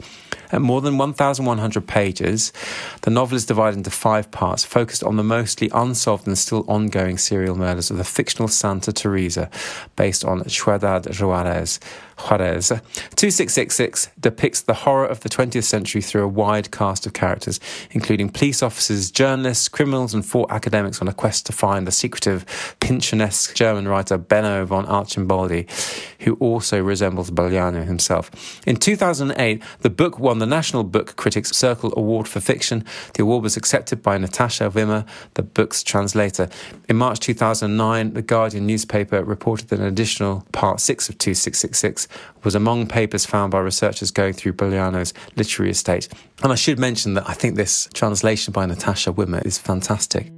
At more than 1,100 pages, the novel is divided into 5 parts, focused on the mostly unsolved and still ongoing serial murders of the fictional Santa Teresa, based on Ciudad Juarez. Juarez. 2666 depicts the horror of the 20th century through a wide cast of characters, including police officers, journalists, criminals, and four academics on a quest to find the secretive, Pynchonesque German writer Benno von Archimboldi, who also resembles Bolaño himself. In 2008, the book won the National Book Critics Circle Award for Fiction. The award was accepted by Natasha Wimmer, the book's translator. In March 2009, the Guardian newspaper reported that an additional Part 6 of 2666 was among papers found by researchers going through Bolaño's literary estate. And I should mention that I think this translation by Natasha Wimmer is fantastic.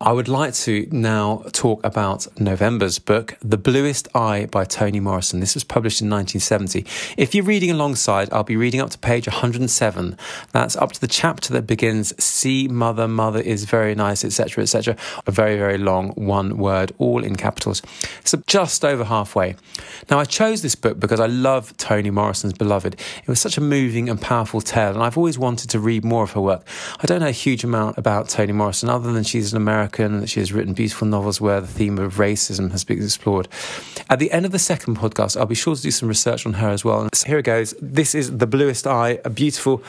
I would like to now talk about November's book, The Bluest Eye by Toni Morrison. This was published in 1970. If you're reading alongside, I'll be reading up to page 107. That's up to the chapter that begins, "See, mother, mother is very nice," etc., etc. A very, very long one word, all in capitals. So just over halfway. Now, I chose this book because I love Toni Morrison's Beloved. It was such a moving and powerful tale, and I've always wanted to read more of her work. I don't know a huge amount about Toni Morrison, other than she's an American, that she has written beautiful novels where the theme of racism has been explored. At the end of the second podcast, I'll be sure to do some research on her as well. And so here it goes. This is The Bluest Eye, a beautiful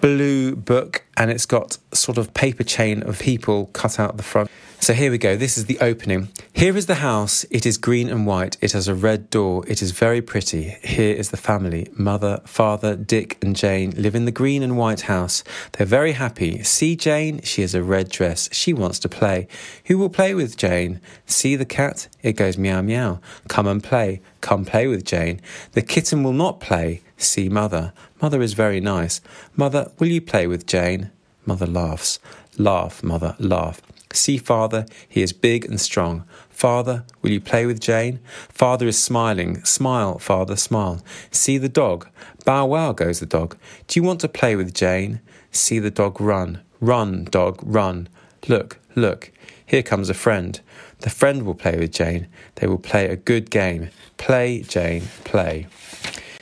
blue book, and it's got sort of paper chain of people cut out the front. So here we go. This is the opening. "Here is the house. It is green and white. It has a red door. It is very pretty. Here is the family. Mother, father, Dick and Jane live in the green and white house. They're very happy. See Jane? She has a red dress. She wants to play. Who will play with Jane? See the cat? It goes meow meow. Come and play. Come play with Jane. The kitten will not play. See mother. Mother is very nice. Mother, will you play with Jane? Mother laughs. Laugh, mother, laugh. See father, he is big and strong. Father, will you play with Jane? Father is smiling. Smile, father, smile. See the dog. Bow wow, goes the dog. Do you want to play with Jane? See the dog run. Run, dog, run. Look, look. Here comes a friend. The friend will play with Jane. They will play a good game. Play, Jane, play.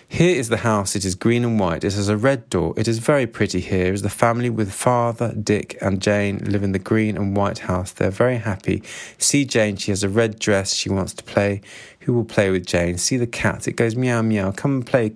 Here is the house, it is green and white, it has a red door, it is very pretty. Here is the family with father, Dick and Jane live in the green and white house, they're very happy. See Jane, she has a red dress, she wants to play. Who will play with Jane? See the cat, it goes meow meow. Come play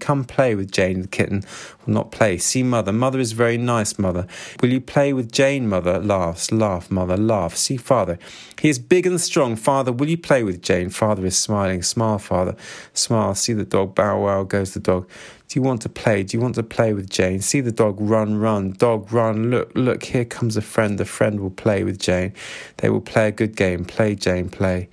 with Jane, the kitten will not play. See mother, mother is very nice, mother. Will you play with Jane, mother? Laughs, laugh, mother, laugh. See father, he is big and strong. Father, will you play with Jane? Father is smiling. Smile, father, smile. See the dog. Bow wow, goes the dog. Do you want to play? Do you want to play with Jane? See the dog run, run. Dog run, look, look. Here comes a friend. The friend will play with Jane. They will play a good game. Play, Jane, play.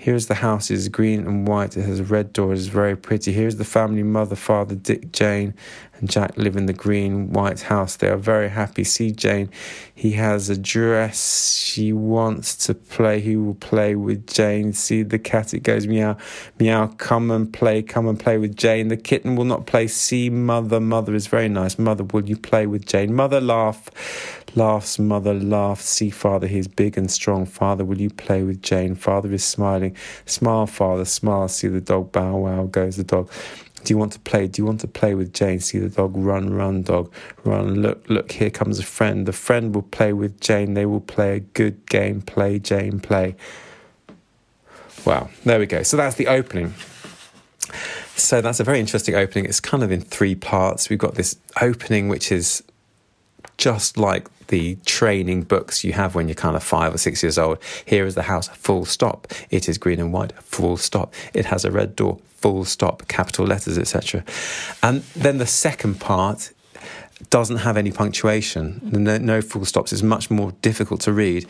Here is the house. It is green and white. It has a red door. It is very pretty. Here is the family. Mother, father, Dick, Jane, and Jack live in the green, white house. They are very happy. See Jane. He has a dress. She wants to play. He will play with Jane. See the cat. It goes meow, meow. Come and play. Come and play with Jane. The kitten will not play. See mother. Mother is very nice. Mother, will you play with Jane? Mother, laugh. Laughs, mother, laughs. See father, he is big and strong. Father, will you play with Jane? Father is smiling. Smile, father, smile. See the dog. Bow wow, goes the dog. Do you want to play? Do you want to play with Jane? See the dog. Run, run, dog. Run, look, look. Here comes a friend. The friend will play with Jane. They will play a good game. Play, Jane, play. Wow, there we go. So that's the opening. So that's a very interesting opening. It's kind of in three parts. We've got this opening, which is just like the training books you have when you're kind of 5 or 6 years old. Here is the house, full stop. It is green and white, full stop. It has a red door, full stop, capital letters, etc. And then the second part doesn't have any punctuation, no full stops. It's much more difficult to read.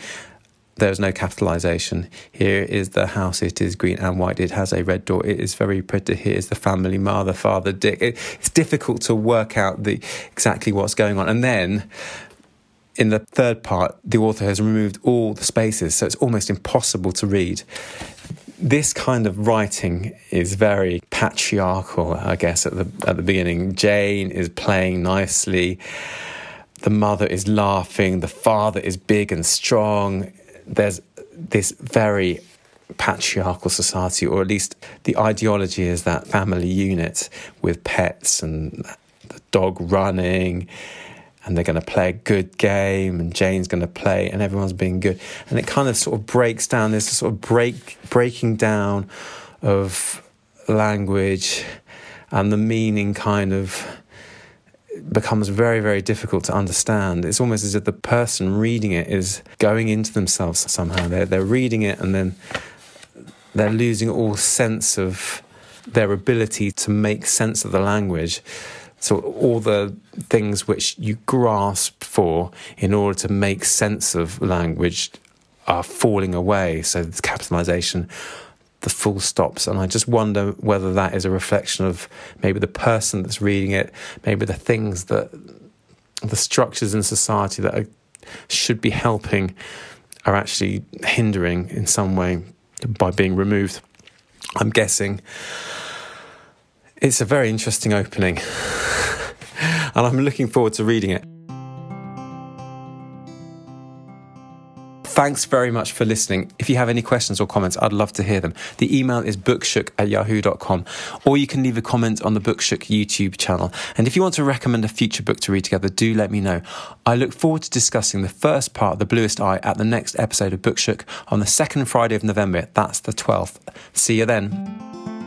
There's no capitalisation. Here is the house. It is green and white. It has a red door. It is very pretty. Here is the family. Mother, father, Dick. It's difficult to work out exactly what's going on. And then in the third part, the author has removed all the spaces, so it's almost impossible to read. This kind of writing is very patriarchal, I guess, at the beginning. Jane is playing nicely. The mother is laughing. The father is big and strong. There's this very patriarchal society, or at least the ideology is that family unit with pets and the dog running, and they're going to play a good game, and Jane's going to play, and everyone's being good. And it kind of sort of breaks down. There's a sort of breaking down of language, and the meaning kind of becomes very, very difficult to understand. It's almost as if the person reading it is going into themselves somehow. They're reading it, and then they're losing all sense of their ability to make sense of the language. So all the things which you grasp for in order to make sense of language are falling away. So the capitalisation, the full stops. And I just wonder whether that is a reflection of maybe the person that's reading it, maybe the things that, the structures in society that should be helping are actually hindering in some way by being removed. I'm guessing. It's a very interesting opening, and I'm looking forward to reading it. Thanks very much for listening. If you have any questions or comments, I'd love to hear them. The email is bookshook@yahoo.com, or you can leave a comment on the Bookshook YouTube channel. And if you want to recommend a future book to read together, do let me know. I look forward to discussing the first part of The Bluest Eye at the next episode of Bookshook on the second Friday of November. That's the 12th. See you then.